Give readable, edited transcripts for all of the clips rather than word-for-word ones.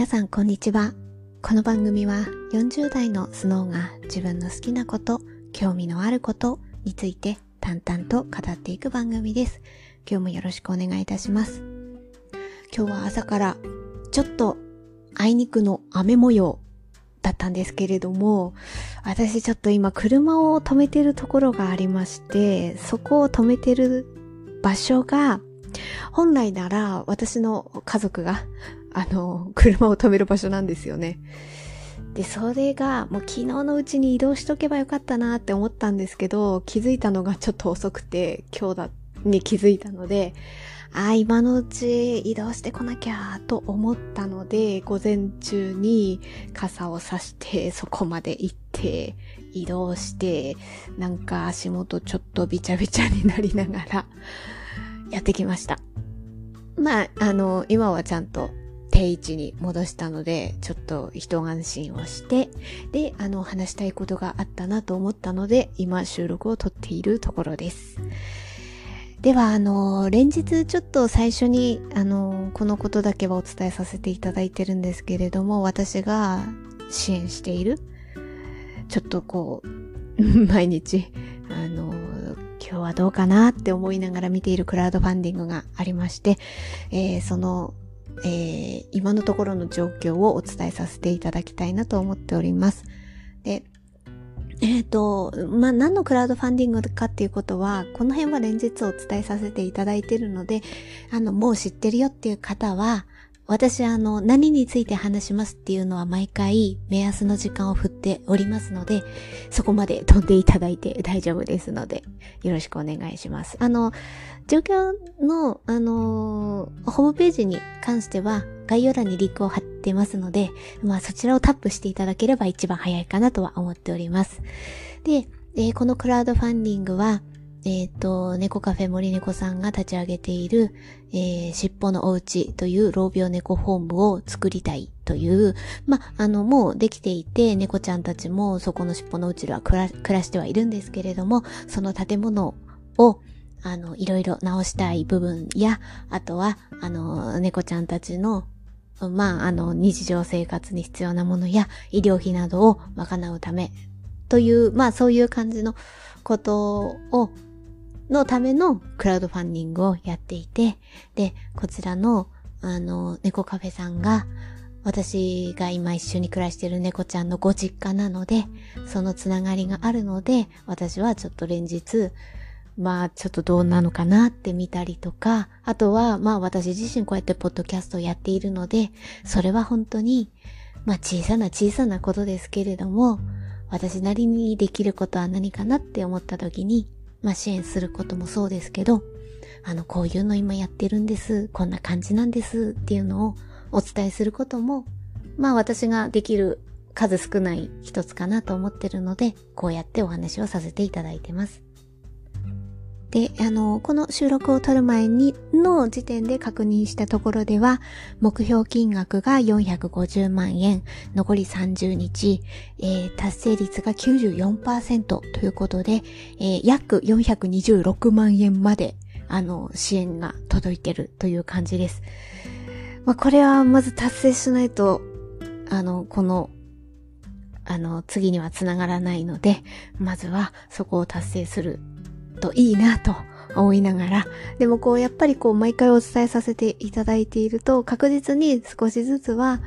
皆さんこんにちは。この番組は40代のスノーが自分の好きなこと、興味のあることについて淡々と語っていく番組です。今日もよろしくお願いいたします。今日は朝からちょっとあいにくの雨模様だったんですけれども、私ちょっと今車を止めてるところがありまして、そこを止めてる場所が本来なら私の家族が車を止める場所なんですよね。で、それがもう昨日のうちに移動しとけばよかったなって思ったんですけど、気づいたのがちょっと遅くて今日に気づいたので、今のうち移動してこなきゃと思ったので、午前中に傘を差してそこまで行って移動して、なんか足元ちょっとびちゃびちゃになりながらやってきました。今はちゃんと定位置に戻したので、ちょっと一安心をして、で話したいことがあったなと思ったので、今収録を撮っているところです。では連日ちょっと最初にこのことだけはお伝えさせていただいてるんですけれども、私が支援しているちょっとこう毎日今日はどうかなって思いながら見ているクラウドファンディングがありまして、その、今のところの状況をお伝えさせていただきたいなと思っております。で、何のクラウドファンディングかっていうことは、この辺は連日お伝えさせていただいているので、もう知ってるよっていう方は、私何について話しますっていうのは毎回目安の時間を振っておりますので、そこまで飛んでいただいて大丈夫ですので、よろしくお願いします。状況の、ホームページに関しては概要欄にリンクを貼ってますので、そちらをタップしていただければ一番早いかなとは思っております。で、このクラウドファンディングは、猫カフェ森猫さんが立ち上げている、しっぽのおうちという老病猫ホームを作りたいという、もうできていて、猫ちゃんたちもそこのしっぽのうちでは暮らしてはいるんですけれども、その建物を、いろいろ直したい部分や、あとは、猫ちゃんたちの、日常生活に必要なものや、医療費などを賄うため、という、そういう感じのことを、のためのクラウドファンディングをやっていて、で、こちらの、猫カフェさんが、私が今一緒に暮らしている猫ちゃんのご実家なので、そのつながりがあるので、私はちょっと連日、ちょっとどうなのかなって見たりとか、あとは、私自身こうやってポッドキャストをやっているので、それは本当に、小さなことですけれども、私なりにできることは何かなって思った時に、支援することもそうですけど、こういうの今やってるんです、こんな感じなんですっていうのをお伝えすることも、私ができる数少ない一つかなと思ってるので、こうやってお話をさせていただいてます。で、この収録を撮る前にの時点で確認したところでは、目標金額が450万円、残り30日、達成率が 94% ということで、約426万円まで、支援が届いてるという感じです。これはまず達成しないと、次にはつながらないので、まずはそこを達成するといいなと思いながら、でもこうやっぱりこう毎回お伝えさせていただいていると、確実に少しずつは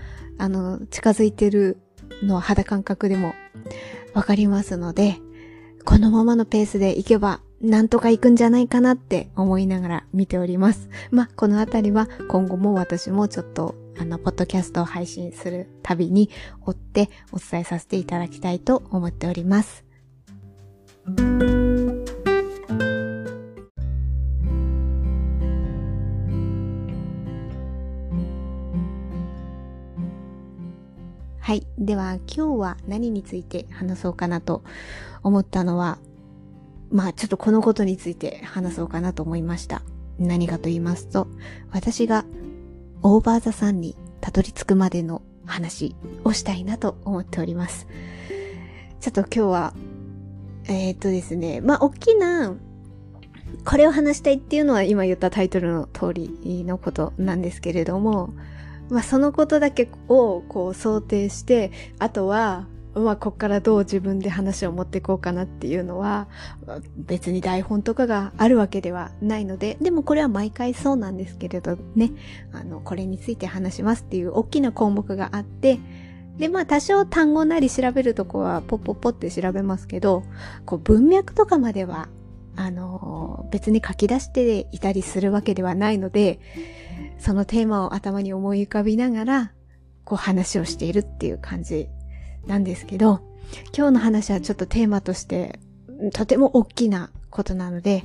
近づいてるのは肌感覚でもわかりますので、このままのペースでいけばなんとかいくんじゃないかなって思いながら見ております。このあたりは今後も私もちょっとポッドキャストを配信するたびに追ってお伝えさせていただきたいと思っております。はい。では、今日は何について話そうかなと思ったのは、ちょっとこのことについて話そうかなと思いました。何かと言いますと、私がOver the Sunにたどり着くまでの話をしたいなと思っております。ちょっと今日は、ですね、大きな、これを話したいっていうのは今言ったタイトルの通りのことなんですけれども、まあ、そのことだけをこう想定して、あとは、まあ、こっからどう自分で話を持っていこうかなっていうのは、別に台本とかがあるわけではないので、でもこれは毎回そうなんですけれどね、これについて話しますっていう大きな項目があって、で、まあ、多少単語なり調べるとこはポッポッポって調べますけど、こう文脈とかまでは、別に書き出していたりするわけではないので、そのテーマを頭に思い浮かびながら、こう話をしているっていう感じなんですけど、今日の話はちょっとテーマとしてとても大きなことなので、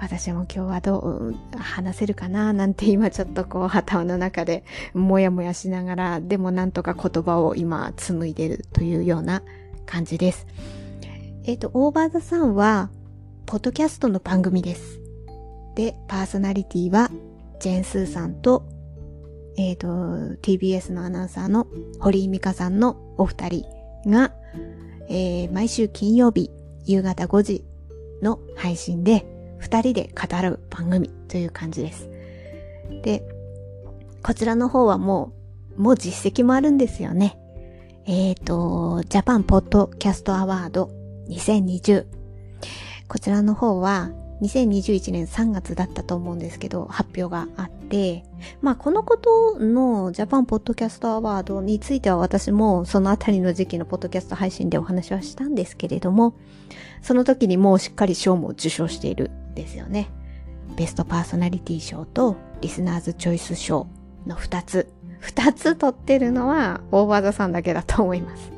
私も今日はどう話せるかななんて今ちょっとこう頭の中でもやもやしながら、でもなんとか言葉を今紡いでるというような感じです。Over the Sunはポッドキャストの番組です。で、パーソナリティはジェンスーさんと、TBS のアナウンサーの堀井美香さんのお二人が、毎週金曜日夕方5時の配信で二人で語る番組という感じです。で、こちらの方はもう実績もあるんですよね。ジャパンポッドキャストアワード2020。こちらの方は2021年3月だったと思うんですけど、発表があって、まあこのことのジャパンポッドキャストアワードについては私もそのあたりの時期のポッドキャスト配信でお話はしたんですけれども、その時にもうしっかり賞も受賞しているんですよね。ベストパーソナリティ賞とリスナーズチョイス賞の2つ取ってるのはOver the Sunだけだと思います。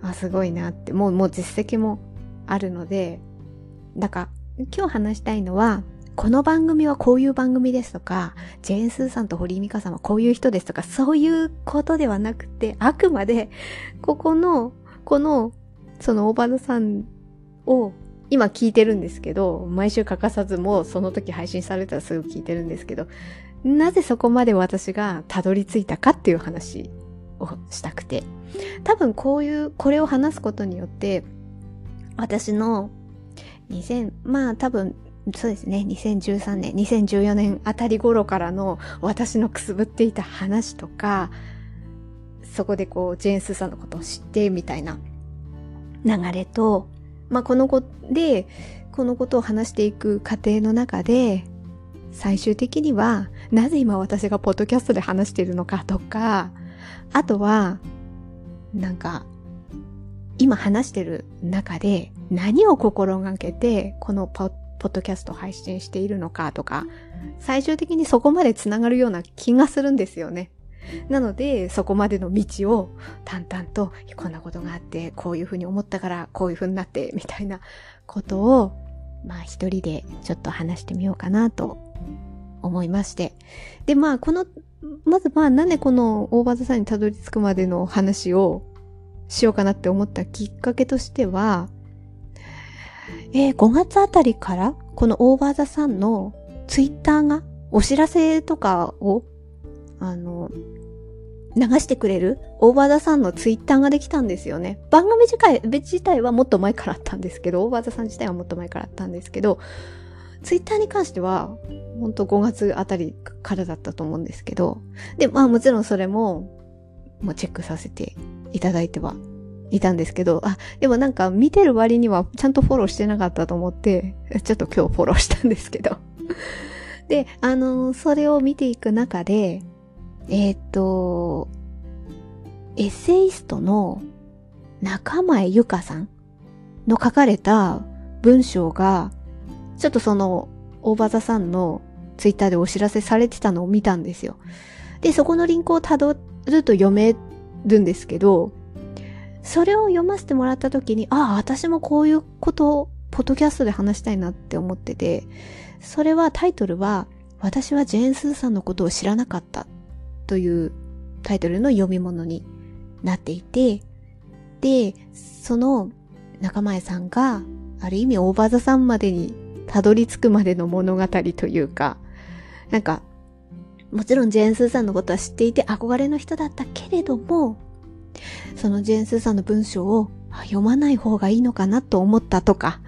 あ、すごいなって、もう実績もあるので、だから今日話したいのは、この番組はこういう番組ですとか、ジェーンスーさんと堀井美香さんはこういう人ですとか、そういうことではなくて、あくまでこのそのOver the Sunを今聞いてるんですけど、毎週欠かさず、もうその時配信されたらすぐ聞いてるんですけど、なぜそこまで私がたどり着いたかっていう話をしたくて、多分これを話すことによって、私の2013年、2014年あたり頃からの私のくすぶっていた話とか、そこでこう、ジェーンスーさんのことを知って、みたいな流れと、まあ、このことを話していく過程の中で、最終的には、なぜ今私がポッドキャストで話しているのかとか、あとは、なんか、今話してる中で何を心がけてこのポッドキャスト配信しているのかとか、最終的にそこまでつながるような気がするんですよね。なので、そこまでの道を淡々と、こんなことがあってこういうふうに思ったからこういうふうになってみたいなことを、まあ一人でちょっと話してみようかなと思いまして、で、まあまず、まあなんでこのOver the Sunにたどり着くまでの話をしようかなって思ったきっかけとしては、5月あたりからこのOver the Sunのツイッターがお知らせとかを流してくれるOver the Sunのツイッターができたんですよね。番組自体はもっと前からあったんですけど、Over the Sun自体はもっと前からあったんですけど、ツイッターに関しては本当5月あたりからだったと思うんですけど、で、まあもちろんそれもうチェックさせていただいてはいたんですけど、あ、でもなんか見てる割にはちゃんとフォローしてなかったと思って、ちょっと今日フォローしたんですけど。で、それを見ていく中で、エッセイストの中前ゆかさんの書かれた文章が、ちょっとそのOver the Sunのツイッターでお知らせされてたのを見たんですよ。で、そこのリンクを辿ると読めるんですけど、それを読ませてもらった時に、ああ、私もこういうことをポッドキャストで話したいなって思ってて、それはタイトルは、私はジェーンスーさんのことを知らなかったというタイトルの読み物になっていて、で、その中前さんがある意味Over the Sunまでにたどり着くまでの物語というか、なんかもちろんジェーンスーさんのことは知っていて憧れの人だったけれども、そのジェーンスーさんの文章を読まない方がいいのかなと思ったとか、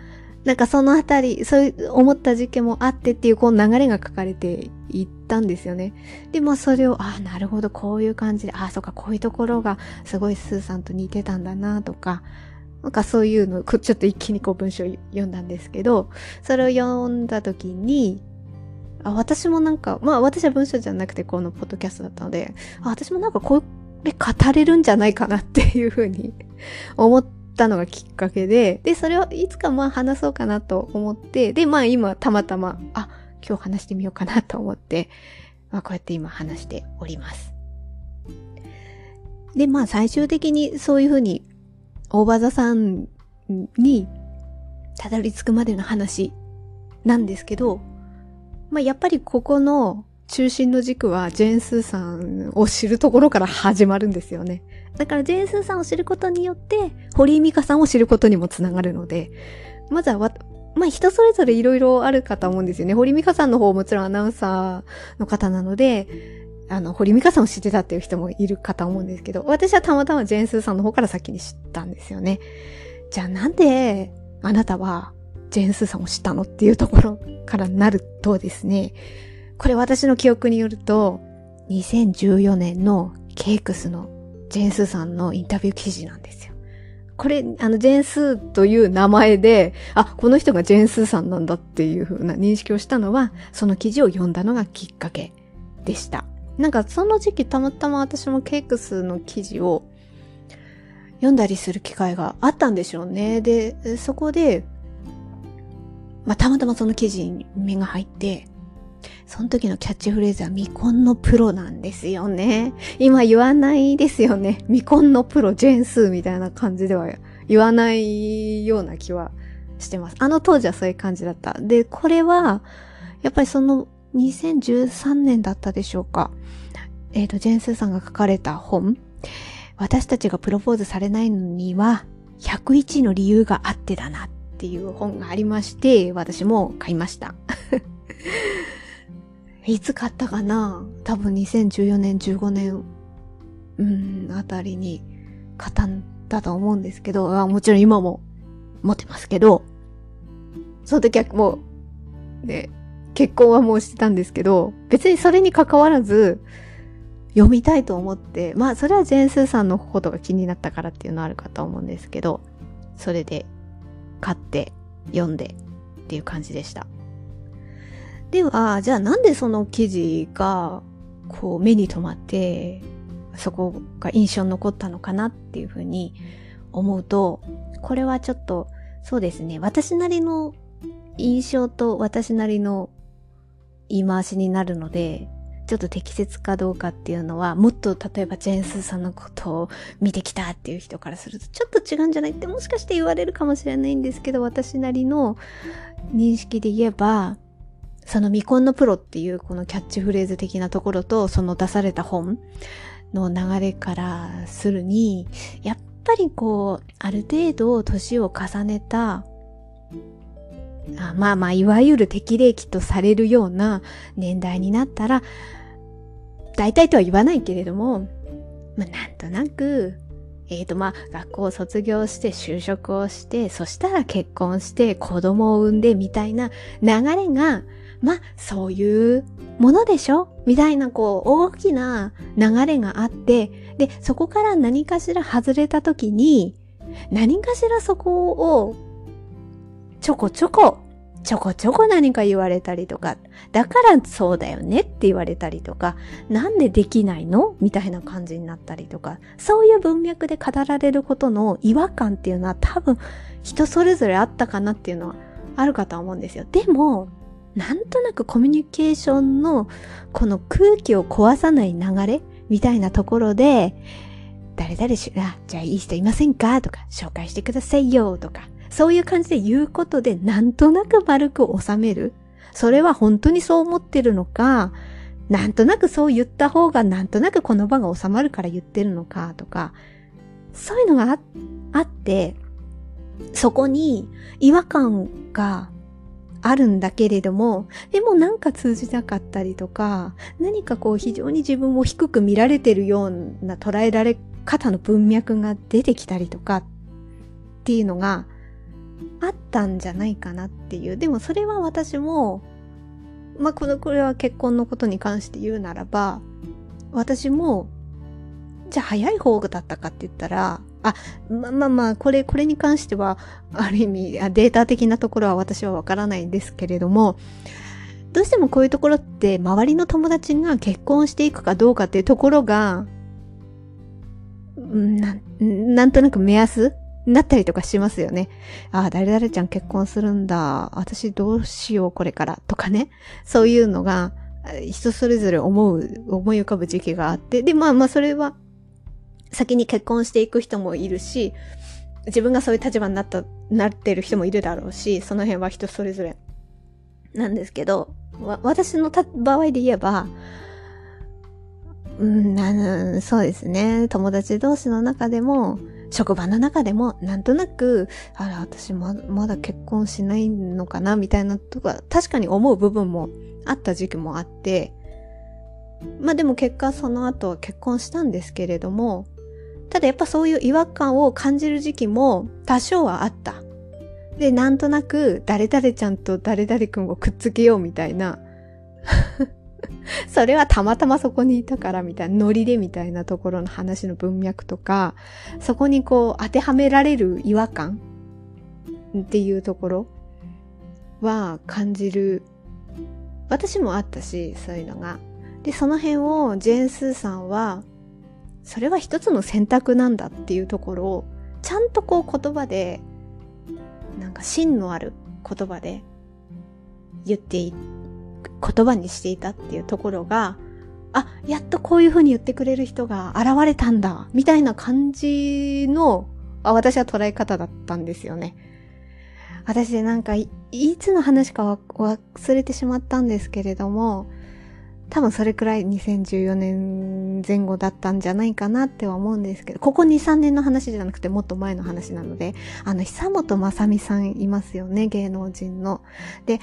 なんかそのあたり、そういう思った事件もあってっていう、こう流れが書かれていったんですよね。で、まあそれを、ああ、なるほど、こういう感じで、ああ、そっか、こういうところがすごいスーさんと似てたんだなとか、なんかそういうのをちょっと一気にこう文章を読んだんですけど、それを読んだ時に、私もなんか、まあ私は文章じゃなくてこのポッドキャストだったので、私もなんかこれ語れるんじゃないかなっていうふうに思ったのがきっかけで、で、それをいつかまあ話そうかなと思って、で、まあ今たまたま、今日話してみようかなと思って、まあこうやって今話しております。で、まあ最終的にそういうふうにOver the Sunにたどり着くまでの話なんですけど、まあ、やっぱりここの中心の軸はジェーン・スーさんを知るところから始まるんですよね。だからジェーン・スーさんを知ることによって堀井美香さんを知ることにもつながるので、まずはまあ、人それぞれいろいろあるかと思うんですよね。堀井美香さんの方もちろんアナウンサーの方なので、堀井美香さんを知ってたっていう人もいるかと思うんですけど、私はたまたまジェーン・スーさんの方から先に知ったんですよね。じゃあなんであなたはジェーン・スーさんを知ったのっていうところからなるとですね、これ私の記憶によると2014年のcakesのジェーン・スーさんのインタビュー記事なんですよ。これジェーン・スーという名前でこの人がジェーン・スーさんなんだっていう風な認識をしたのは、その記事を読んだのがきっかけでした。なんかその時期たまたま私もcakesの記事を読んだりする機会があったんでしょうね。で、そこでまあ、たまたまその記事に目が入って、その時のキャッチフレーズは未婚のプロなんですよね。今言わないですよね。未婚のプロ、ジェーンスーみたいな感じでは言わないような気はしてます。当時はそういう感じだった。で、これは、やっぱりその2013年だったでしょうか。ジェーンスーさんが書かれた本、私たちがプロポーズされないのには101の理由があってだな。っていう本がありまして、私も買いましたいつ買ったかな、多分2014年15年あたりに買ったんだと思うんですけど、もちろん今も持ってますけど、その時はもうね、結婚はもうしてたんですけど、別にそれに関わらず読みたいと思って、まあそれはジェーン・スーさんのことが気になったからっていうのはあるかと思うんですけど、それで買って読んでっていう感じでした。ではじゃあなんでその記事がこう目に留まって、そこが印象に残ったのかなっていうふうに思うと、これはちょっとそうですね、私なりの印象と私なりの言い回しになるので、ちょっと適切かどうかっていうのは、もっと例えばジェーン・スーさんのことを見てきたっていう人からするとちょっと違うんじゃないってもしかして言われるかもしれないんですけど、私なりの認識で言えば、その未婚のプロっていうこのキャッチフレーズ的なところと、その出された本の流れからするに、やっぱりこうある程度年を重ねた、まあまあいわゆる適齢期とされるような年代になったら、大体とは言わないけれども、まあ、なんとなくまあ学校を卒業して就職をして、そしたら結婚して子供を産んでみたいな流れが、まあそういうものでしょみたいなこう大きな流れがあって、でそこから何かしら外れた時に、何かしらそこをちょこちょこ何か言われたりとか、だからそうだよねって言われたりとか、なんでできないのみたいな感じになったりとか、そういう文脈で語られることの違和感っていうのは多分人それぞれあったかなっていうのはあるかと思うんですよ。でもなんとなくコミュニケーションのこの空気を壊さない流れみたいなところで、誰々じゃあいい人いませんかとか、紹介してくださいよとか、そういう感じで言うことでなんとなく丸く収める。それは本当にそう思ってるのか、なんとなくそう言った方がなんとなくこの場が収まるから言ってるのかとか、そういうのがあって、そこに違和感があるんだけれども、でもなんか通じなかったりとか、何かこう非常に自分を低く見られてるような捉えられ方の文脈が出てきたりとかっていうのが、あったんじゃないかなっていう。でもそれは私も、まあ、これは結婚のことに関して言うならば、私もじゃあ早い方だったかって言ったら、まあこれに関してはある意味データ的なところは私はわからないんですけれども、どうしてもこういうところって周りの友達が結婚していくかどうかっていうところがなんとなく目安になったりとかしますよね。ああ、誰々ちゃん結婚するんだ、私どうしようこれからとかね、そういうのが人それぞれ思い浮かぶ時期があって、でまあそれは先に結婚していく人もいるし、自分がそういう立場になってる人もいるだろうし、その辺は人それぞれなんですけど、私の場合で言えば、そうですね、友達同士の中でも職場の中でもなんとなく、あら私まだ結婚しないのかなみたいなとか確かに思う部分もあった時期もあって、まあでも結果その後は結婚したんですけれども、ただやっぱそういう違和感を感じる時期も多少はあった。でなんとなく誰々ちゃんと誰々くんをくっつけようみたいなそれはたまたまそこにいたからみたいなノリでみたいなところの話の文脈とか、そこにこう当てはめられる違和感っていうところは感じる私もあったし、そういうのが。でその辺をジェーン・スーさんはそれは一つの選択なんだっていうところをちゃんとこう言葉で、なんか芯のある言葉で言葉にしていたっていうところが、あ、やっとこういう風に言ってくれる人が現れたんだみたいな感じの私は捉え方だったんですよね。私なんか いつの話か忘れてしまったんですけれども、多分それくらい2014年前後だったんじゃないかなっては思うんですけど、ここ 2,3 年の話じゃなくてもっと前の話なので、久本雅美さんいますよね、芸能人の。で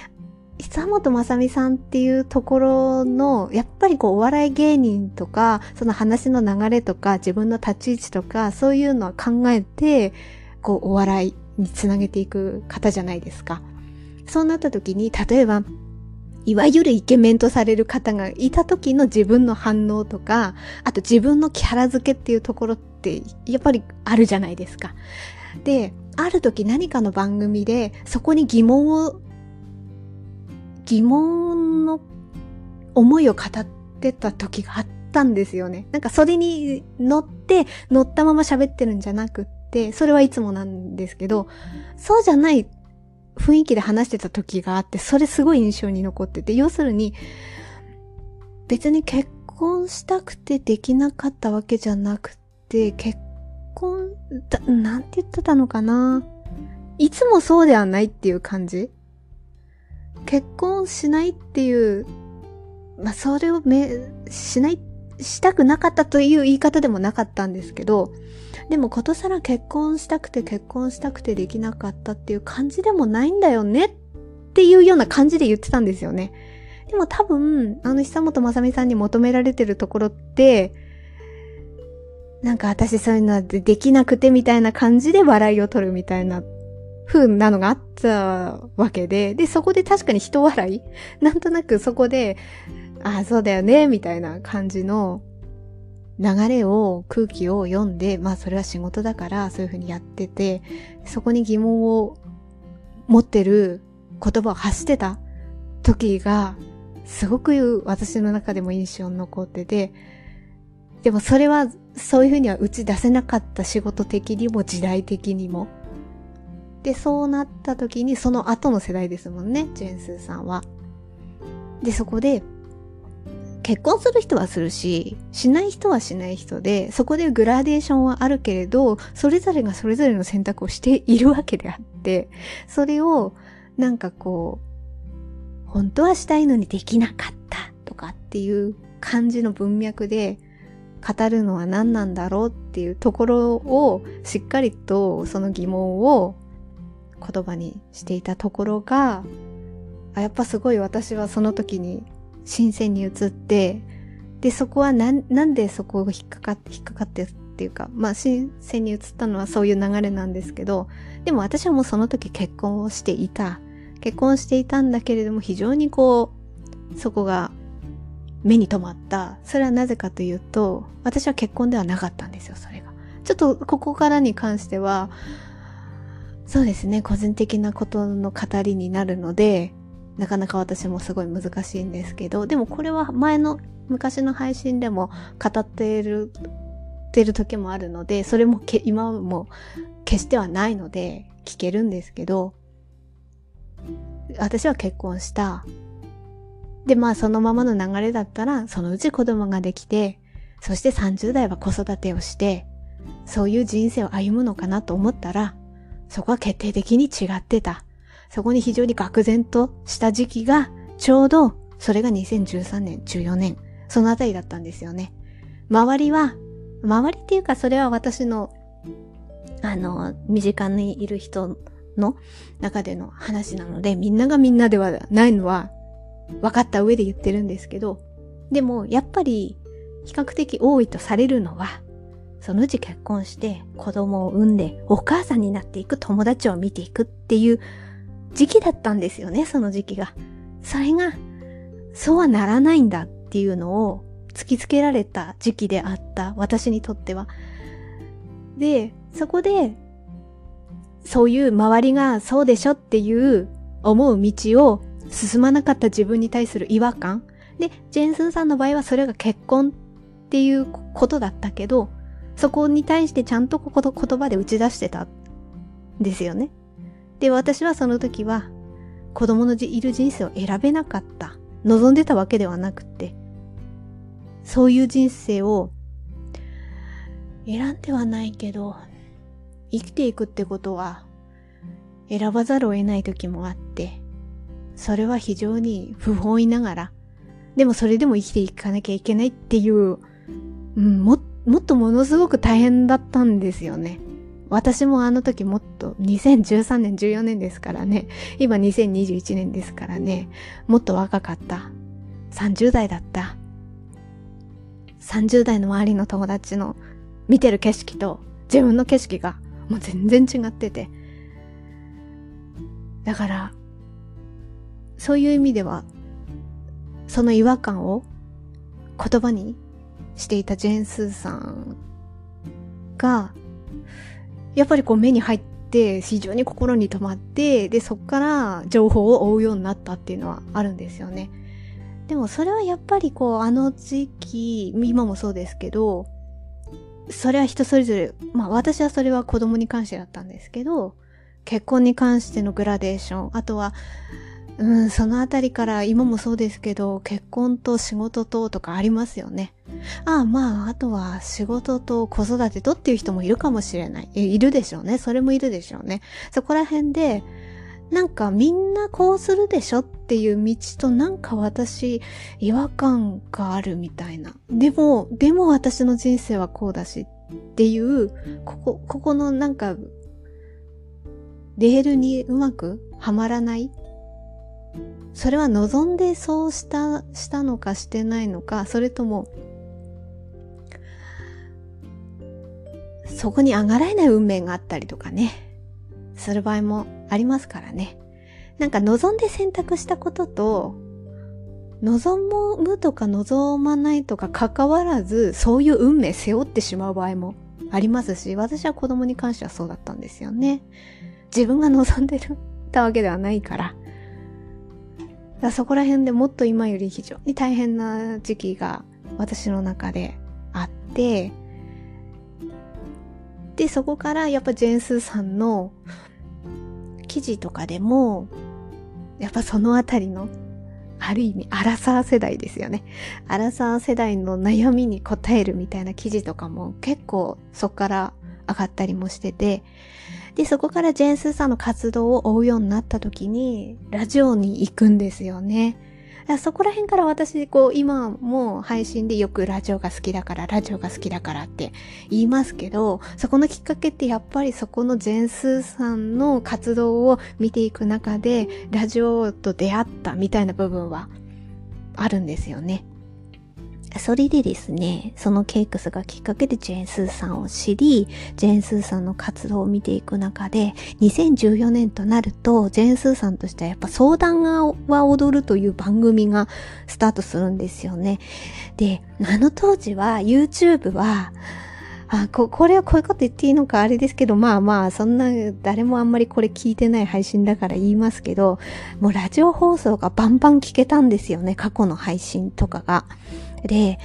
久本雅美さんっていうところの、やっぱりこうお笑い芸人とか、その話の流れとか自分の立ち位置とか、そういうのは考えてこうお笑いにつなげていく方じゃないですか。そうなった時に、例えばいわゆるイケメンとされる方がいた時の自分の反応とか、あと自分のキャラ付けっていうところってやっぱりあるじゃないですか。である時何かの番組でそこに疑問の思いを語ってた時があったんですよね。なんかそれに乗ったまま喋ってるんじゃなくって、それはいつもなんですけど、そうじゃない雰囲気で話してた時があって、それすごい印象に残ってて、要するに別に結婚したくてできなかったわけじゃなくて、結婚なんて言ってたのかな、いつもそうではないっていう感じ、結婚しないっていう、まあそれをしたくなかったという言い方でもなかったんですけど、でもことさら結婚したくてできなかったっていう感じでもないんだよねっていうような感じで言ってたんですよね。でも多分久本雅美さんに求められてるところって、なんか私そういうのはできなくてみたいな感じで笑いを取るみたいな風なのがあったわけで、でそこで確かに人笑い、なんとなくそこであ、そうだよねみたいな感じの流れを、空気を読んで、まあそれは仕事だからそういう風にやってて、そこに疑問を持ってる言葉を発してた時がすごく私の中でも印象に残ってて、でもそれはそういう風には打ち出せなかった、仕事的にも時代的にも。でそうなった時に、その後の世代ですもんね、ジェーンスーさんは。でそこで結婚する人はするし、しない人はしない人で、そこでグラデーションはあるけれど、それぞれがそれぞれの選択をしているわけであって、それをなんかこう本当はしたいのにできなかったとかっていう感じの文脈で語るのは何なんだろうっていうところを、しっかりとその疑問を言葉にしていたところが、やっぱすごい私はその時に新鮮に映って、でそこはなんでそこが引っかかってっていうか、まあ新鮮に移ったのはそういう流れなんですけど、でも私はもうその時結婚していたんだけれども、非常にこうそこが目に留まった。それはなぜかというと、私は結婚ではなかったんですよ。それがちょっとここからに関してはそうですね、個人的なことの語りになるのでなかなか私もすごい難しいんですけど、でもこれは前の昔の配信でも語っている時もあるので、それも今も決してはないので聞けるんですけど、私は結婚した。でまあそのままの流れだったらそのうち子供ができて、そして30代は子育てをして、そういう人生を歩むのかなと思ったら、そこは決定的に違ってた。そこに非常に愕然とした時期がちょうどそれが2013年14年そのあたりだったんですよね。周りっていうか、それは私の身近にいる人の中での話なので、みんながみんなではないのは分かった上で言ってるんですけど、でもやっぱり比較的多いとされるのは、そのうち結婚して子供を産んでお母さんになっていく、友達を見ていくっていう時期だったんですよね。その時期が、それがそうはならないんだっていうのを突きつけられた時期であった私にとっては。でそこでそういう周りがそうでしょっていう思う道を進まなかった自分に対する違和感で、ジェンスンさんの場合はそれが結婚っていうことだったけど、そこに対してちゃんと言葉で打ち出してたんですよね。で私はその時は子供のいる人生を選べなかった、望んでたわけではなくて、そういう人生を選んではないけど、生きていくってことは選ばざるを得ない時もあって、それは非常に不本意ながら、でもそれでも生きていかなきゃいけないっていう、もっとものすごく大変だったんですよね。私もあの時もっと2013年14年ですからね、今2021年ですからね、もっと若かった、30代だった。30代の周りの友達の見てる景色と自分の景色がもう全然違ってて、だからそういう意味ではその違和感を言葉にしていたジェーンスーさんがやっぱりこう目に入って非常に心に留まって、でそこから情報を追うようになったっていうのはあるんですよね。でもそれはやっぱりこうあの時期、今もそうですけど、それは人それぞれ、まあ私はそれは子供に関してだったんですけど、結婚に関してのグラデーション、あとはそのあたりから今もそうですけど、結婚と仕事ととかありますよね。あとは仕事と子育てとっていう人もいるかもしれない。いるでしょうね。それもいるでしょうね。そこら辺で、なんかみんなこうするでしょっていう道と、なんか私違和感があるみたいな。でも私の人生はこうだしっていう、ここのなんか、レールにうまくはまらない。それは望んでそうしたのかしてないのか、それともそこに上がられない運命があったりとかね、する場合もありますからね。なんか望んで選択したことと、望むとか望まないとか関わらず、そういう運命背負ってしまう場合もありますし、私は子供に関してはそうだったんですよね。自分が望んでたわけではないから。そこら辺でもっと今より非常に大変な時期が私の中であって、でそこからやっぱジェンスーさんの記事とかでもやっぱそのあたりのある意味アラサー世代ですよね、アラサー世代の悩みに答えるみたいな記事とかも結構そこから上がったりもしてて、でそこからジェンスーさんの活動を追うようになった時にラジオに行くんですよね。そこら辺から私こう今も配信でよくラジオが好きだからって言いますけど、そこのきっかけってやっぱりそこのジェンスーさんの活動を見ていく中でラジオと出会ったみたいな部分はあるんですよね。それでですね、そのケイクスがきっかけでジェーン・スーさんを知り、ジェーン・スーさんの活動を見ていく中で、2014年となると、ジェーン・スーさんとしてはやっぱ相談は踊るという番組がスタートするんですよね。で、あの当時は YouTube は、こういうこと言っていいのかあれですけど、まあ、そんな、誰もあんまりこれ聞いてない配信だから言いますけど、もうラジオ放送がバンバン聞けたんですよね、過去の配信とかが。で、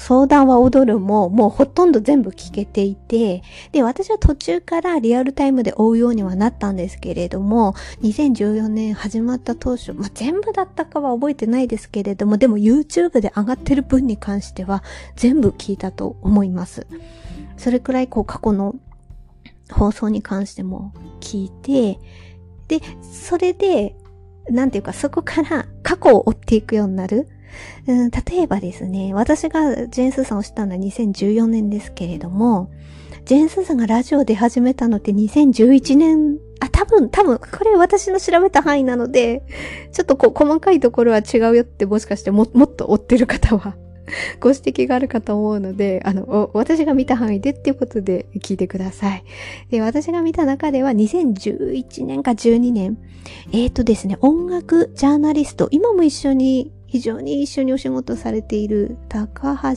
相談は踊るも、もうほとんど全部聞けていて、で、私は途中からリアルタイムで追うようにはなったんですけれども、2014年始まった当初、全部だったかは覚えてないですけれども、でも YouTube で上がってる分に関しては、全部聞いたと思います。それくらいこう過去の放送に関しても聞いて、で、それで、なんていうかそこから過去を追っていくようになる。例えばですね、私がジェーン・スーさんを知ったのは2014年ですけれども、ジェーン・スーさんがラジオ出始めたのって2011年、多分、これ私の調べた範囲なので、ちょっとこう細かいところは違うよってもしかしてもっと追ってる方は。ご指摘があるかと思うので、私が見た範囲でっていうことで聞いてください。で、私が見た中では2011年か12年。ですね、音楽ジャーナリスト、今も非常に一緒にお仕事されている高橋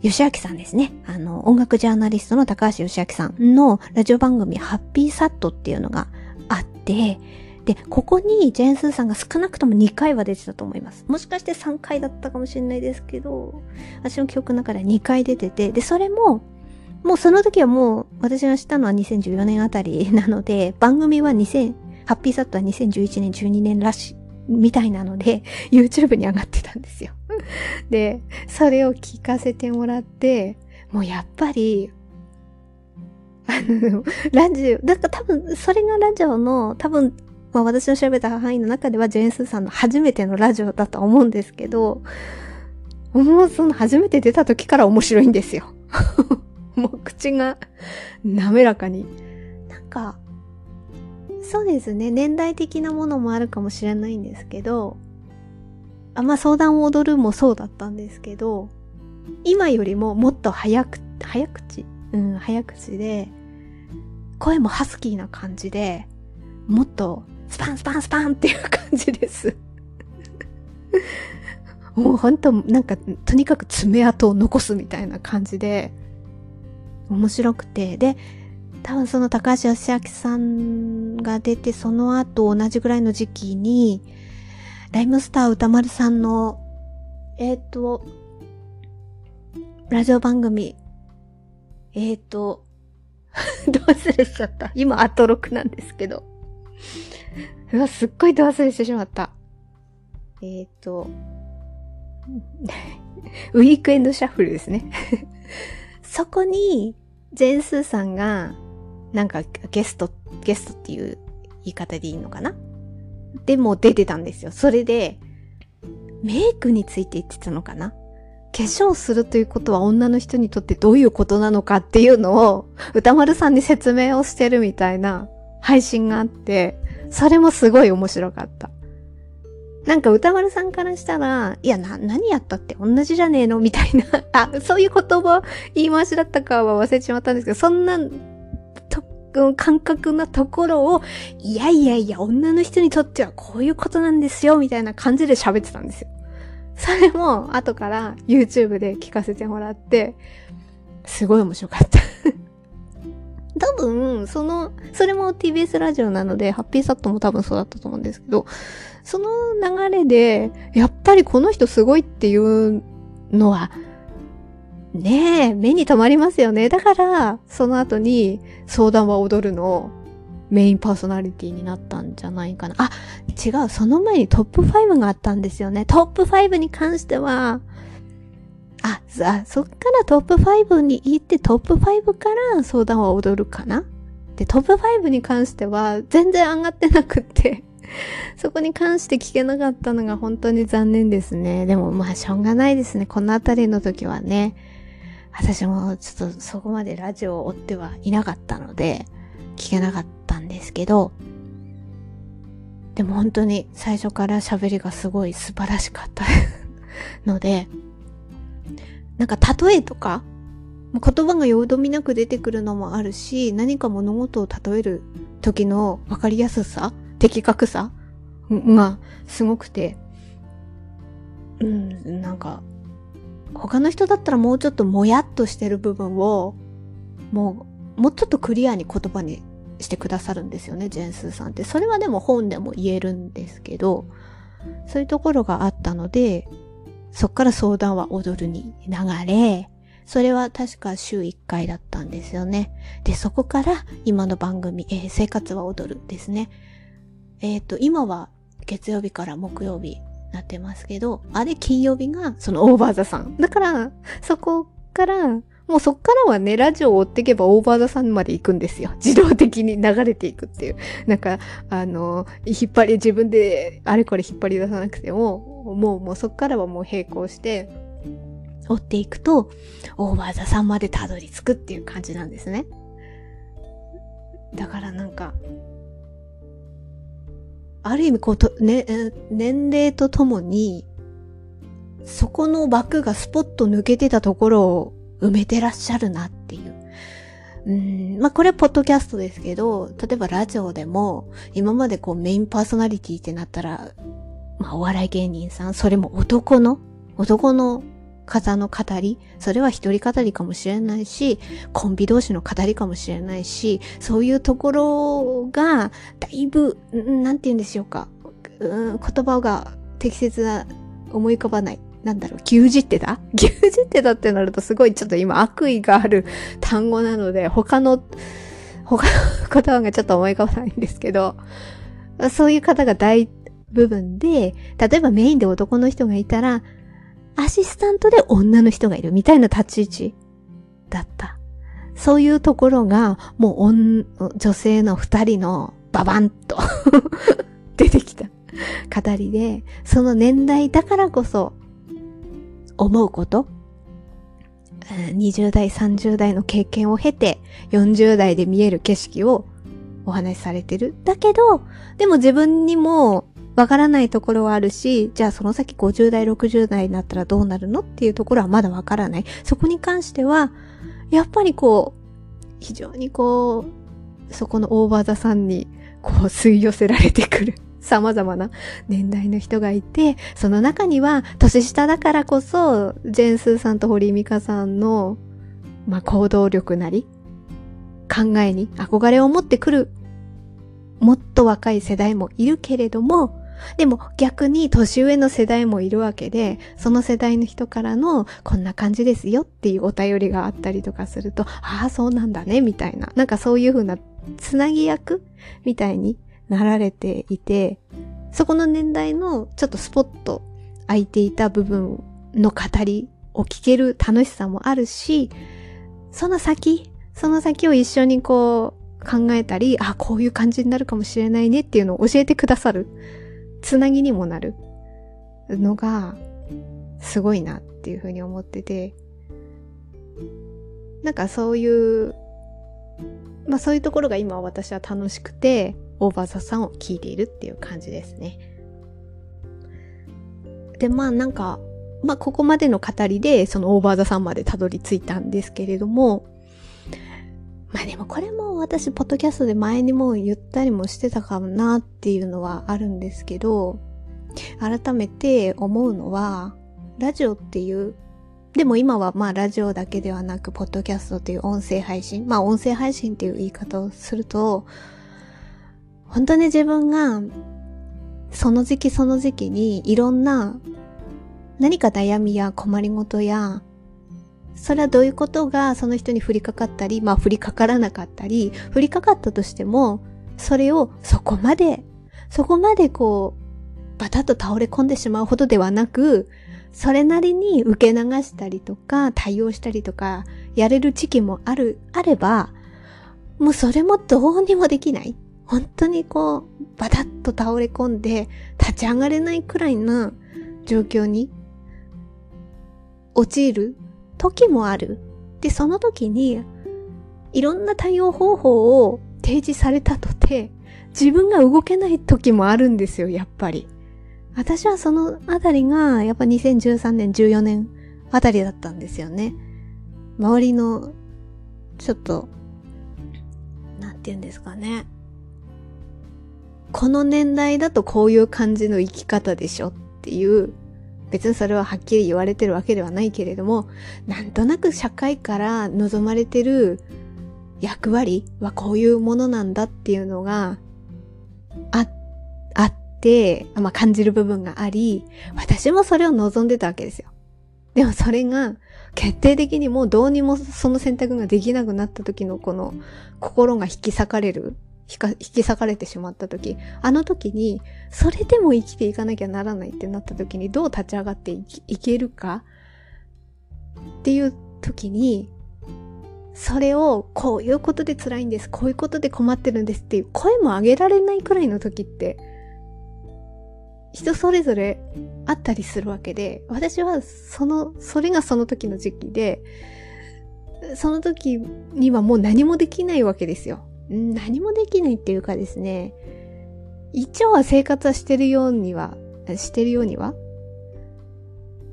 義明さんですね。音楽ジャーナリストの高橋義明さんのラジオ番組ハッピーサットっていうのがあって、で、ここにジェーン・スーさんが少なくとも2回は出てたと思います。もしかして3回だったかもしれないですけど、私の記憶の中では2回出てて、で、それも、もうその時はもう私が知ったのは2014年あたりなので、番組はハッピーサットは2011年、12年らしい、みたいなので、YouTube に上がってたんですよ。で、それを聞かせてもらって、もうやっぱり、ラジオ、だから多分、それがラジオの、多分、私の調べた範囲の中ではジェーン・スーさんの初めてのラジオだと思うんですけど、もうその初めて出た時から面白いんですよ。もう口が滑らかに。なんか、そうですね、年代的なものもあるかもしれないんですけど、相談を踊るもそうだったんですけど、今よりももっと早口で、声もハスキーな感じで、もっと、スパンっていう感じです。もうほんと、なんか、とにかく爪痕を残すみたいな感じで、面白くて。で、多分その高橋義明さんが出て、その後同じぐらいの時期に、ライムスター歌丸さんの、ラジオ番組、ど忘れしちゃった。今、アトロクなんですけど。うわ、すっごいど忘れしてしまった。ウィークエンドシャッフルですね。そこに、ジェーン・スーさんが、なんかゲストっていう言い方でいいのかな？でも出てたんですよ。それで、メイクについて言ってたのかな？化粧するということは女の人にとってどういうことなのかっていうのを、歌丸さんに説明をしてるみたいな配信があって、それもすごい面白かった。なんか歌丸さんからしたら、いや、何やったって同じじゃねえのみたいな、そういう言葉、言い回しだったかは忘れちまったんですけど、そんな、感覚なところを、いや、女の人にとってはこういうことなんですよ、みたいな感じで喋ってたんですよ。それも、後から YouTube で聞かせてもらって、すごい面白かった。多分、それも TBS ラジオなので、ハッピーサットも多分そうだったと思うんですけど、その流れで、やっぱりこの人すごいっていうのは、ねえ、目に留まりますよね。だから、その後に、相談は踊るの、メインパーソナリティになったんじゃないかな。違う。その前にトップ5があったんですよね。トップ5に関しては、そっからトップ5に行って、トップ5から相談は踊るかな。で、トップ5に関しては、全然上がってなくって、そこに関して聞けなかったのが本当に残念ですね。でもしょうがないですね。このあたりの時はね、私もちょっとそこまでラジオを追ってはいなかったので、聞けなかったんですけど、でも本当に最初から喋りがすごい素晴らしかったので、なんか例えとか言葉がよどみなく出てくるのもあるし、何か物事を例える時の分かりやすさ、的確さがすごくて、なんか他の人だったらもうちょっともやっとしてる部分をもうちょっとクリアに言葉にしてくださるんですよね、ジェンスーさんって。それはでも本でも言えるんですけど、そういうところがあったので、そっから相談は踊るに流れ、それは確か週1回だったんですよね。で、そこから今の番組、生活は踊るですね。今は月曜日から木曜日なってますけど、あれ金曜日がそのOVER THE SUNだから、そこからもうそっからはね、ラジオを追っていけばOVER THE SUNまで行くんですよ。自動的に流れていくっていう。なんか、自分であれこれ引っ張り出さなくても、もうそっからはもう並行して、追っていくと、OVER THE SUNまでたどり着くっていう感じなんですね。だからなんか、ある意味年齢とともに、そこの枠がスポッと抜けてたところを、埋めてらっしゃるなっていう。これはポッドキャストですけど、例えばラジオでも、今までこうメインパーソナリティってなったら、お笑い芸人さん、それも男の方の語り、それは一人語りかもしれないし、コンビ同士の語りかもしれないし、そういうところが、だいぶ、なんて言うんでしょうか。言葉が適切な思い浮かばない。牛耳ってたってなるとすごいちょっと今悪意がある単語なので、他の言葉がちょっと思い浮かばないんですけど、そういう方が大部分で、例えばメインで男の人がいたら、アシスタントで女の人がいるみたいな立ち位置だった。そういうところが、もう女性の2人のババンと出てきた語りで、その年代だからこそ、思うこと、20代30代の経験を経て40代で見える景色をお話しされてる。だけどでも自分にもわからないところはあるし、じゃあその先50代60代になったらどうなるのっていうところはまだわからない。そこに関してはやっぱりこう非常にこうそこのOVER THE SUNにこう吸い寄せられてくる様々な年代の人がいて、その中には年下だからこそジェンスーさんと堀井美香さんの、行動力なり考えに憧れを持ってくるもっと若い世代もいるけれども、でも逆に年上の世代もいるわけで、その世代の人からのこんな感じですよっていうお便りがあったりとかすると、ああそうなんだねみたいな、なんかそういう風なつなぎ役みたいになられていて、そこの年代のちょっとスポッと空いていた部分の語りを聞ける楽しさもあるし、その先を一緒にこう考えたり、あ、こういう感じになるかもしれないねっていうのを教えてくださるつなぎにもなるのがすごいなっていうふうに思ってて、なんかそういうそういうところが今私は楽しくてOVER THE SUNを聞いているっていう感じですね。で、ここまでの語りでそのOVER THE SUNまでたどり着いたんですけれども、でもこれも私ポッドキャストで前にも言ったりもしてたかなっていうのはあるんですけど、改めて思うのは、ラジオっていうでも今はラジオだけではなくポッドキャストという音声配信、音声配信っていう言い方をすると、本当に自分がその時期その時期にいろんな何か悩みや困りごとや、それはどういうことがその人に降りかかったり、降りかからなかったり、降りかかったとしても、それをそこまでこうバタッと倒れ込んでしまうほどではなく、それなりに受け流したりとか対応したりとかやれる時期もあれば、もうそれもどうにもできない、本当にこうバタッと倒れ込んで立ち上がれないくらいな状況に陥る時もある。で、その時にいろんな対応方法を提示されたとて、自分が動けない時もあるんですよ、やっぱり。私はそのあたりがやっぱ2013年、14年あたりだったんですよね。周りのちょっとなんていうんですかね、この年代だとこういう感じの生き方でしょっていう、別にそれははっきり言われてるわけではないけれども、なんとなく社会から望まれてる役割はこういうものなんだっていうのがあって、まあ、感じる部分があり、私もそれを望んでたわけですよ。でもそれが決定的にもうどうにもその選択ができなくなった時のこの心が引き裂かれてしまった時、あの時にそれでも生きていかなきゃならないってなった時にどう立ち上がっていけるかっていう時に、それをこういうことで辛いんです、こういうことで困ってるんですっていう声も上げられないくらいの時って人それぞれあったりするわけで、私はそれがその時の時期で、その時にはもう何もできないわけですよ。何もできないっていうかですね、一応は生活はしてるようにはも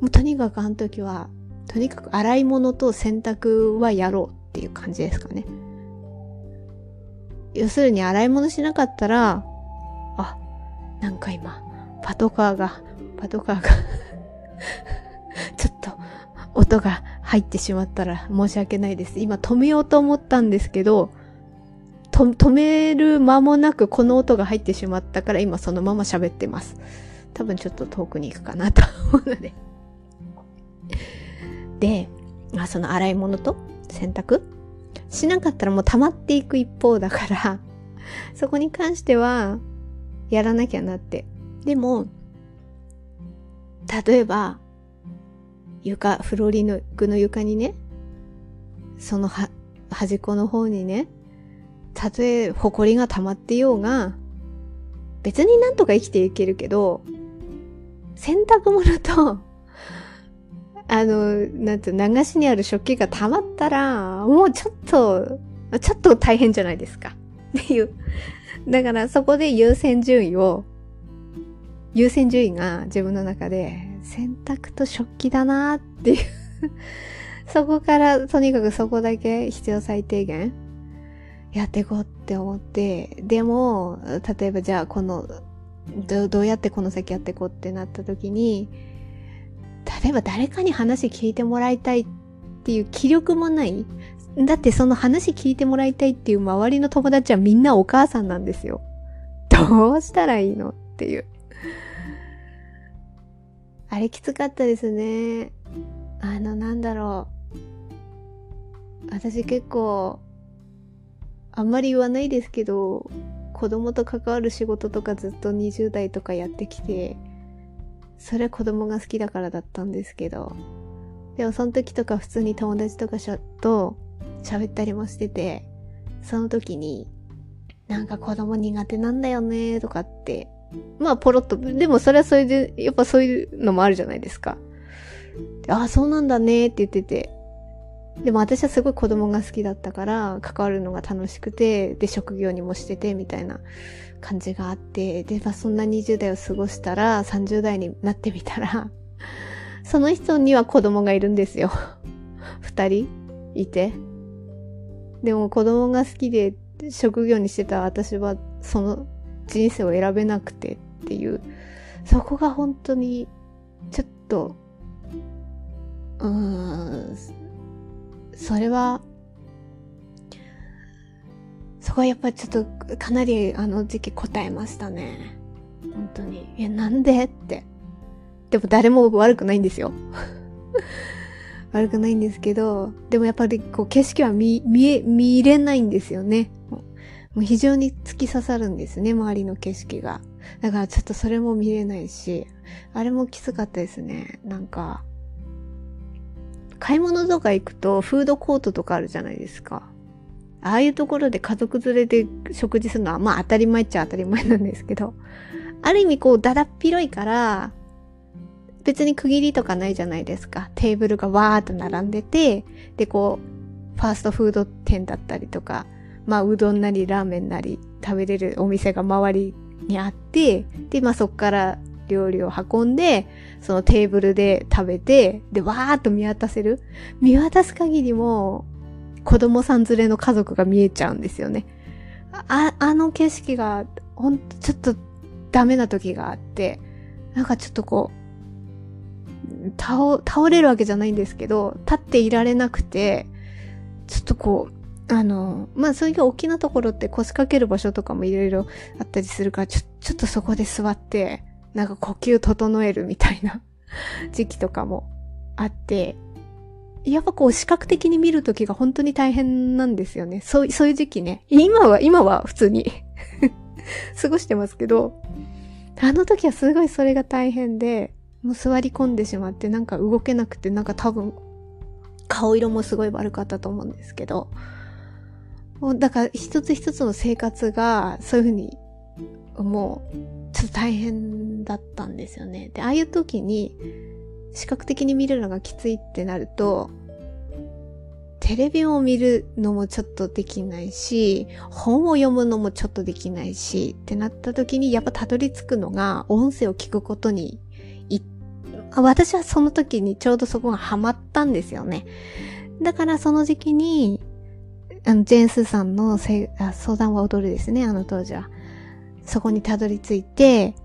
うとにかくあの時はとにかく洗い物と洗濯はやろうっていう感じですかね。要するに洗い物しなかったら、あ、なんか今パトカーがちょっと音が入ってしまったら申し訳ないです。今止めようと思ったんですけど、止める間もなくこの音が入ってしまったから、今そのまま喋ってます。多分ちょっと遠くに行くかなと思うのでで、その洗い物と洗濯しなかったらもう溜まっていく一方だから、そこに関してはやらなきゃなって。でも例えばフローリングの床にね、その端っこの方にね、たとえほこりが溜まってようが別になんとか生きていけるけど、洗濯物と流しにある食器が溜まったらもうちょっと大変じゃないですかっていう。だからそこで優先順位が自分の中で洗濯と食器だなっていうそこからとにかくそこだけ必要最低限やっていこうって思って、でも例えばじゃあこの どうやってこの先やっていこうってなった時に、例えば誰かに話聞いてもらいたいっていう気力もない。だってその話聞いてもらいたいっていう周りの友達はみんなお母さんなんですよ。どうしたらいいのっていう、あれきつかったですね。私結構あんまり言わないですけど、子供と関わる仕事とかずっと20代とかやってきて、それは子供が好きだからだったんですけど、でもその時とか普通に友達とかと喋ったりもしてて、その時になんか子供苦手なんだよねとかってポロッと。でもそれはそれでやっぱそういうのもあるじゃないですか。ああそうなんだねって言ってて、でも私はすごい子供が好きだったから関わるのが楽しくて、で職業にもしててみたいな感じがあって、で、そんな20代を過ごしたら30代になってみたら、その人には子供がいるんですよ2人いて、でも子供が好きで職業にしてた私はその人生を選べなくてっていう、そこが本当にちょっとそれはそこはやっぱりちょっとかなりあの時期答えましたね、本当に。いやなんでって。でも誰も悪くないんですよ悪くないんですけど、でもやっぱりこう景色は見れないんですよね。もう非常に突き刺さるんですね、周りの景色が。だからちょっとそれも見れないし、あれもきつかったですね。なんか買い物とか行くとフードコートとかあるじゃないですか。ああいうところで家族連れで食事するのはまあ当たり前っちゃ当たり前なんですけど、ある意味こうだだっ広いから別に区切りとかないじゃないですか。テーブルがわーっと並んでて、でこうファーストフード店だったりとか、うどんなりラーメンなり食べれるお店が周りにあって、でそこから料理を運んで、そのテーブルで食べて、で、わーっと見渡せる。見渡す限りも、子供さん連れの家族が見えちゃうんですよね。あの景色が、ほんとちょっとダメな時があって、なんかちょっとこう、倒れるわけじゃないんですけど、立っていられなくて、ちょっとこう、まあ、そういう大きなところって腰掛ける場所とかもいろいろあったりするから、ちょっとそこで座って、なんか呼吸整えるみたいな時期とかもあって、やっぱこう視覚的に見るときが本当に大変なんですよね。そういう時期ね。今は普通に過ごしてますけど、あの時はすごいそれが大変で、もう座り込んでしまって、なんか動けなくて、なんか多分、顔色もすごい悪かったと思うんですけど、もうだから一つ一つの生活がそういうふうにもうちょっと大変だったんですよね。で、ああいう時に視覚的に見るのがきついってなると、テレビを見るのもちょっとできないし、本を読むのもちょっとできないしってなった時に、やっぱたどり着くのが音声を聞くことに、私はその時にちょうどそこがハマったんですよね。だからその時期にジェーンスーさんの相談は踊るですね、あの当時は。そこにたどり着いて、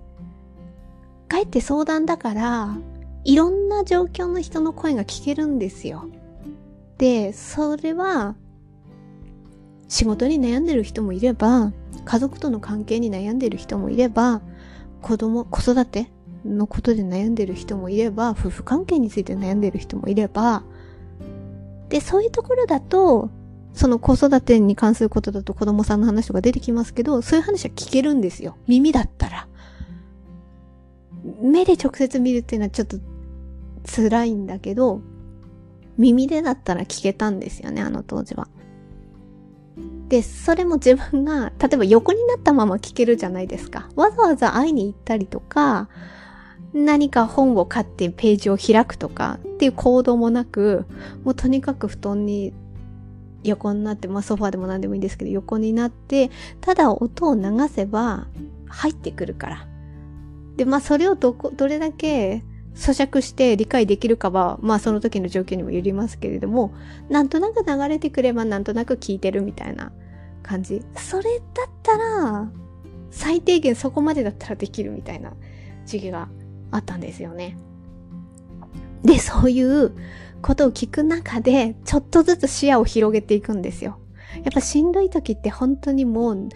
かえって相談だから、いろんな状況の人の声が聞けるんですよ。で、それは、仕事に悩んでる人もいれば、家族との関係に悩んでる人もいれば、子育てのことで悩んでる人もいれば、夫婦関係について悩んでる人もいれば、で、そういうところだと、その子育てに関することだと子供さんの話とか出てきますけど、そういう話は聞けるんですよ。耳だったら。目で直接見るっていうのはちょっと辛いんだけど、耳でだったら聞けたんですよね、あの当時は。で、それも自分が、例えば横になったまま聞けるじゃないですか。わざわざ会いに行ったりとか、何か本を買ってページを開くとかっていう行動もなく、もうとにかく布団に横になって、まあソファーでも何でもいいんですけど、横になって、ただ音を流せば入ってくるから。で、まあそれをどれだけ咀嚼して理解できるかは、まあその時の状況にもよりますけれども、なんとなく流れてくればなんとなく聞いてるみたいな感じ。それだったら、最低限そこまでだったらできるみたいな時期があったんですよね。で、そういうことを聞く中で、ちょっとずつ視野を広げていくんですよ。やっぱしんどい時って本当にもう、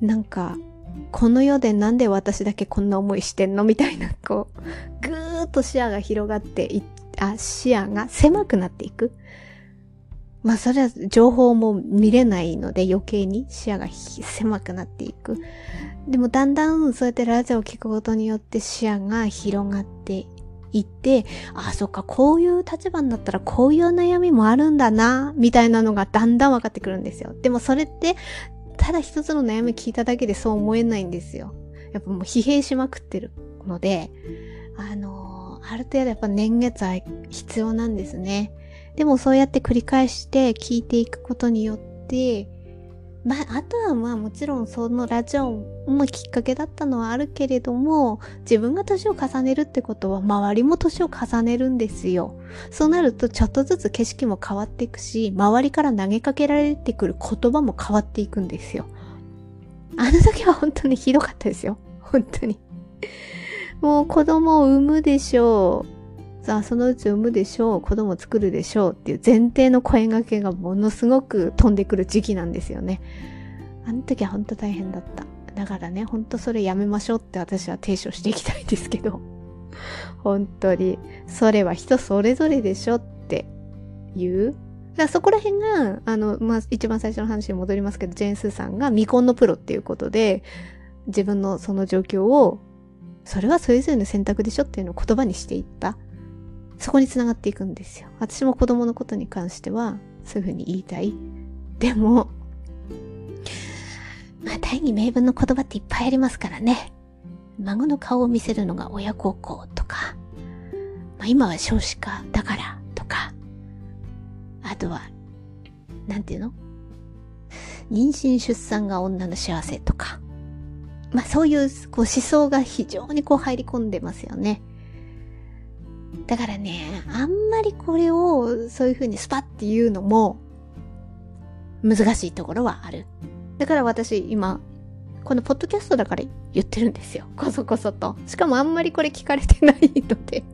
なんか、この世でなんで私だけこんな思いしてんのみたいな、こう、ぐーっと視野が広がって視野が狭くなっていく。まあそれは情報も見れないので余計に視野が狭くなっていく。でもだんだんそうやってラジオを聞くことによって視野が広がって行って、あ、そっか、こういう立場になったらこういう悩みもあるんだな、みたいなのがだんだん分かってくるんですよ。でもそれって、ただ一つの悩み聞いただけでそう思えないんですよ。やっぱもう疲弊しまくってるので、ある程度やっぱ年月は必要なんですね。でもそうやって繰り返して聞いていくことによって、まあ、あとはまあもちろんそのラジオもきっかけだったのはあるけれども、自分が年を重ねるってことは周りも年を重ねるんですよ。そうなるとちょっとずつ景色も変わっていくし、周りから投げかけられてくる言葉も変わっていくんですよ。あの時は本当にひどかったですよ。本当に。もう子供を産むでしょう。さあ、そのうち産むでしょう、子供作るでしょうっていう前提の声掛けがものすごく飛んでくる時期なんですよね。あの時は本当大変だった。だからね、本当それやめましょうって私は提唱していきたいんですけど、本当にそれは人それぞれでしょっていう。だからそこら辺がまあ、一番最初の話に戻りますけど、ジェーンスーさんが未婚のプロっていうことで、自分のその状況をそれはそれぞれの選択でしょっていうのを言葉にしていった。そこに繋がっていくんですよ。私も子供のことに関しては、そういう風に言いたい。でも、まあ、大義名分の言葉っていっぱいありますからね。孫の顔を見せるのが親孝行とか、まあ、今は少子化だからとか、あとは、なんていうの？妊娠出産が女の幸せとか、まあそういうこう思想が非常にこう入り込んでますよね。だからね、あんまりこれをそういう風にスパッて言うのも難しいところはある。だから私今このポッドキャストだから言ってるんですよ。こそこそと。しかもあんまりこれ聞かれてないので、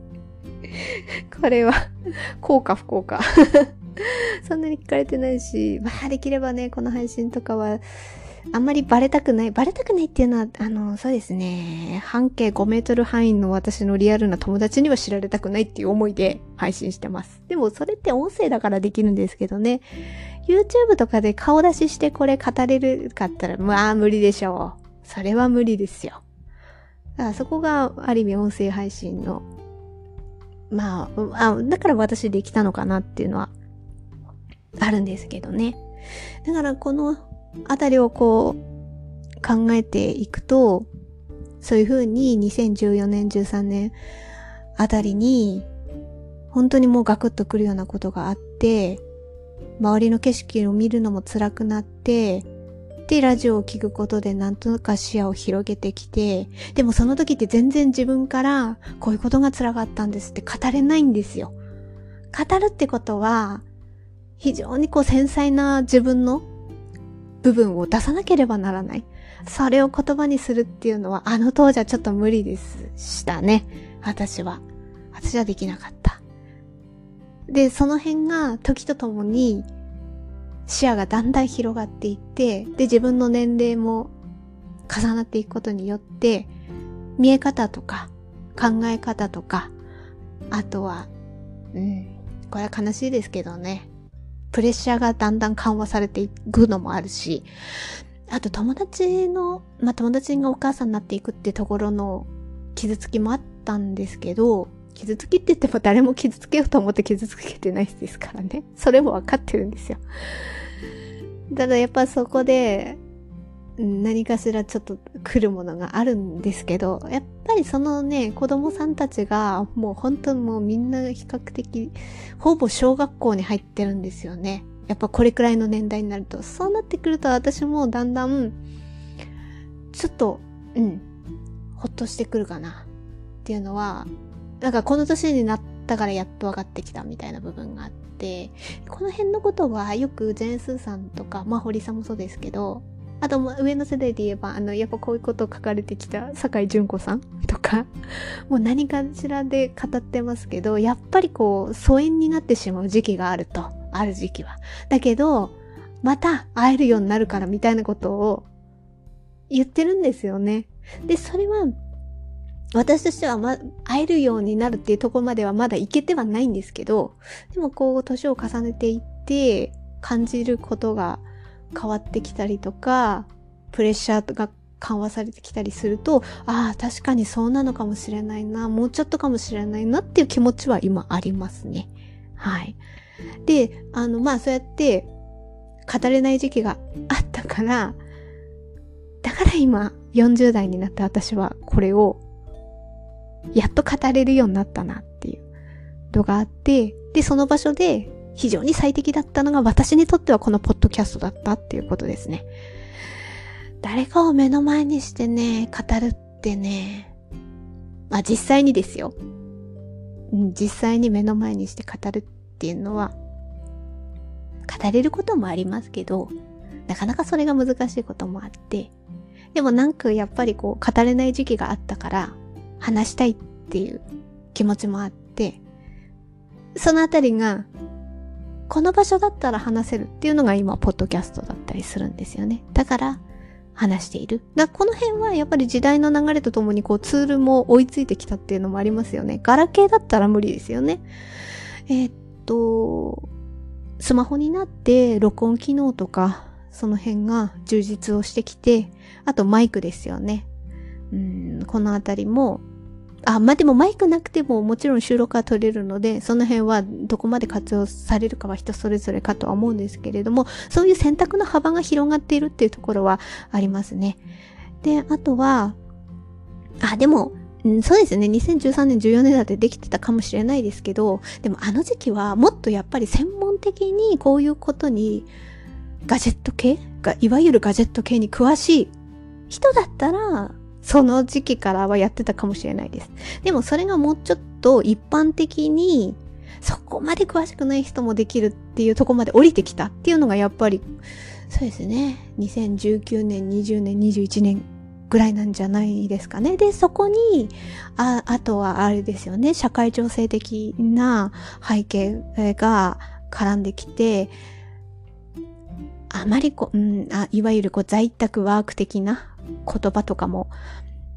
これは効果不効果。そんなに聞かれてないし、まあできればね、この配信とかはあんまりバレたくない。バレたくないっていうのは、そうですね。半径5メートル範囲の私のリアルな友達には知られたくないっていう思いで配信してます。でもそれって音声だからできるんですけどね。YouTube とかで顔出ししてこれ語れるかったら、まあ無理でしょう。それは無理ですよ。だからそこがある意味音声配信の、まあ、だから私できたのかなっていうのはあるんですけどね。だからこの、あたりをこう考えていくと、そういう風に2014年13年あたりに本当にもうガクッとくるようなことがあって、周りの景色を見るのも辛くなって、でラジオを聞くことでなんとか視野を広げてきて、でもその時って全然自分からこういうことが辛かったんですって語れないんですよ。語るってことは非常にこう繊細な自分の部分を出さなければならない。それを言葉にするっていうのはあの当時はちょっと無理でしたね。私はできなかった。でその辺が時とともに視野がだんだん広がっていって、で自分の年齢も重なっていくことによって、見え方とか考え方とか、あとはこれは悲しいですけどね、プレッシャーがだんだん緩和されていくのもあるし、あと友達がお母さんになっていくってところの傷つきもあったんですけど、傷つきって言っても誰も傷つけようと思って傷つけてないですからね。それもわかってるんですよ。ただやっぱそこで何かしらちょっと来るものがあるんですけど、やっぱりそのね、子供さんたちがもう本当にもうみんな比較的ほぼ小学校に入ってるんですよね。やっぱこれくらいの年代になると、そうなってくると私もだんだんちょっとほっとしてくるかなっていうのは、なんかこの年になったからやっと分かってきたみたいな部分があって、この辺のことはよくジェーン・スーさんとか、まあ堀さんもそうですけど、あと上の世代で言えばやっぱこういうことを書かれてきた坂井純子さんとかもう何かしらで語ってますけど、やっぱりこう疎遠になってしまう時期がある時期はだけど、また会えるようになるからみたいなことを言ってるんですよね。でそれは私としては、会えるようになるっていうところまではまだいけてはないんですけど、でもこう年を重ねていって感じることが変わってきたりとか、プレッシャーが緩和されてきたりすると、ああ確かにそうなのかもしれないな、もうちょっとかもしれないなっていう気持ちは今ありますね。はい。で、まあそうやって語れない時期があったから、だから今40代になって私はこれをやっと語れるようになったなっていうのがあって、でその場所で非常に最適だったのが私にとってはこのポッドキャストだったっていうことですね。誰かを目の前にしてね、語るってね、まあ実際にですよ。実際に目の前にして語るっていうのは、語れることもありますけど、なかなかそれが難しいこともあって、でもなんかやっぱりこう語れない時期があったから、話したいっていう気持ちもあって、そのあたりが、この場所だったら話せるっていうのが今ポッドキャストだったりするんですよね。だから話している。この辺はやっぱり時代の流れとともにこうツールも追いついてきたっていうのもありますよね。ガラケーだったら無理ですよね。スマホになって録音機能とかその辺が充実をしてきて、あとマイクですよね。このあたりもまあ、でもマイクなくてももちろん収録は取れるので、その辺はどこまで活用されるかは人それぞれかとは思うんですけれども、そういう選択の幅が広がっているっていうところはありますね。で、あとは、でも、そうですね、2013年、14年だってできてたかもしれないですけど、でもあの時期はもっとやっぱり専門的にこういうことに、ガジェット系、いわゆるガジェット系に詳しい人だったらその時期からはやってたかもしれないです。でもそれがもうちょっと一般的にそこまで詳しくない人もできるっていうところまで降りてきたっていうのがやっぱりそうですね、2019年、20年、21年ぐらいなんじゃないですかね。で、そこに、あとはあれですよね、社会情勢的な背景が絡んできて、あまりいわゆる在宅ワーク的な言葉とかも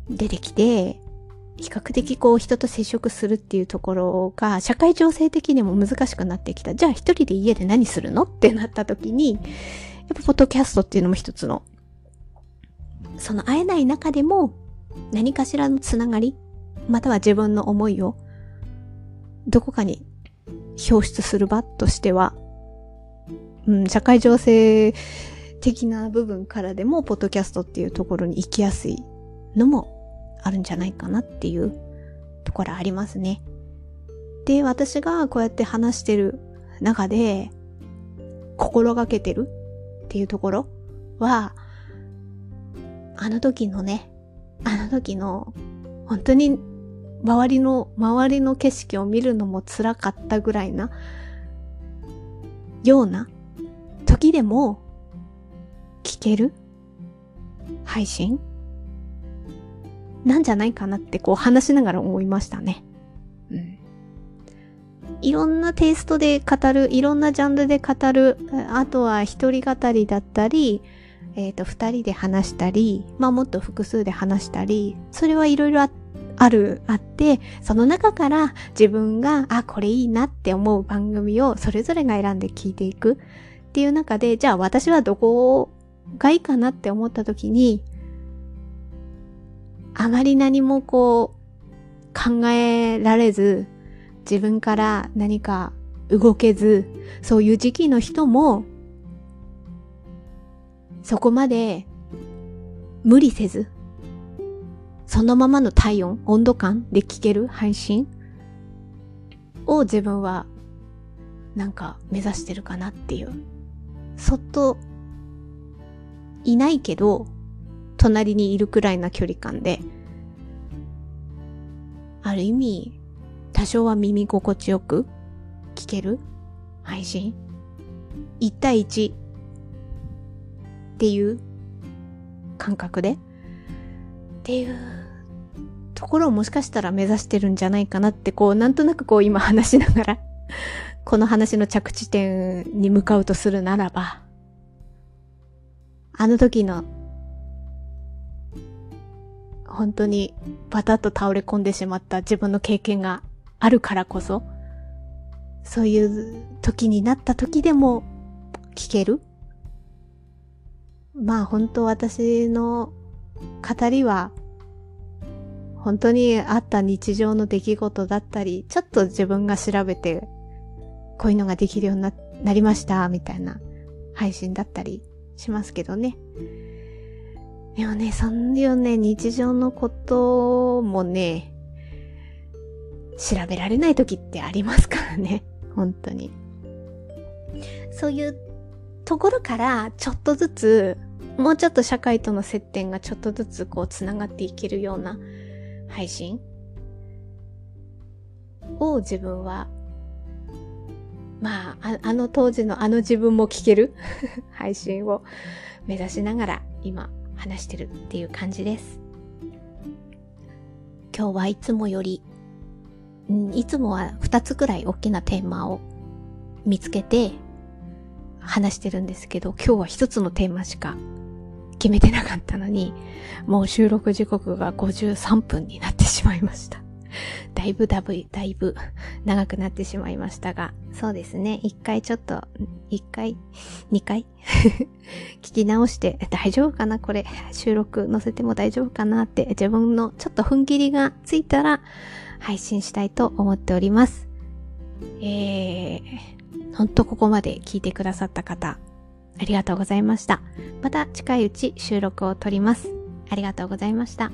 出てきて、比較的人と接触するっていうところが社会情勢的にも難しくなってきた。じゃあ一人で家で何するのってなった時に、やっぱポッドキャストっていうのも一つの、その会えない中でも何かしらのつながり、または自分の思いをどこかに表出する場としては、社会情勢的な部分からでもポッドキャストっていうところに行きやすいのもあるんじゃないかなっていうところありますね。で、私がこうやって話してる中で心がけてるっていうところは、あの時の本当に周りの景色を見るのも辛かったぐらいなような時でも聞ける配信なんじゃないかなって話しながら思いましたね。いろんなテイストで語る、いろんなジャンルで語る、あとは一人語りだったり、二人で話したり、もっと複数で話したり、それはいろいろあって、その中から自分が、これいいなって思う番組をそれぞれが選んで聞いていくっていう中で、じゃあ私はどこがいいかなって思った時に、あまり何も考えられず、自分から何か動けず、そういう時期の人もそこまで無理せず、そのままの体温、温度感で聞ける配信を自分は目指してるかなっていう。そっといないけど隣にいるくらいな距離感で、ある意味多少は耳心地よく聞ける配信、1対1っていう感覚でっていうところをもしかしたら目指してるんじゃないかなってなんとなく今話しながらこの話の着地点に向かうとするならば、あの時の本当にバタッと倒れ込んでしまった自分の経験があるからこそ、そういう時になった時でも聞ける。本当私の語りは本当にあった日常の出来事だったり、ちょっと自分が調べてこういうのができるようになりましたみたいな配信だったりしますけどね。でもね、そういうね、日常のこともね、調べられない時ってありますからね、本当に。そういうところからちょっとずつ、もうちょっと社会との接点がちょっとずつつながっていけるような配信を自分は、あの当時のあの自分も聞ける配信を目指しながら今、話してるっていう感じです。今日はいつもより、いつもは2つくらい大きなテーマを見つけて話してるんですけど、今日は1つのテーマしか決めてなかったのに、もう収録時刻が53分になってしまいました。だいぶ長くなってしまいましたが、そうですね、2回聞き直して大丈夫かな、これ収録載せても大丈夫かなって自分のちょっと踏ん切りがついたら配信したいと思っております。ほんとここまで聞いてくださった方ありがとうございました。また近いうち収録を撮ります。ありがとうございました。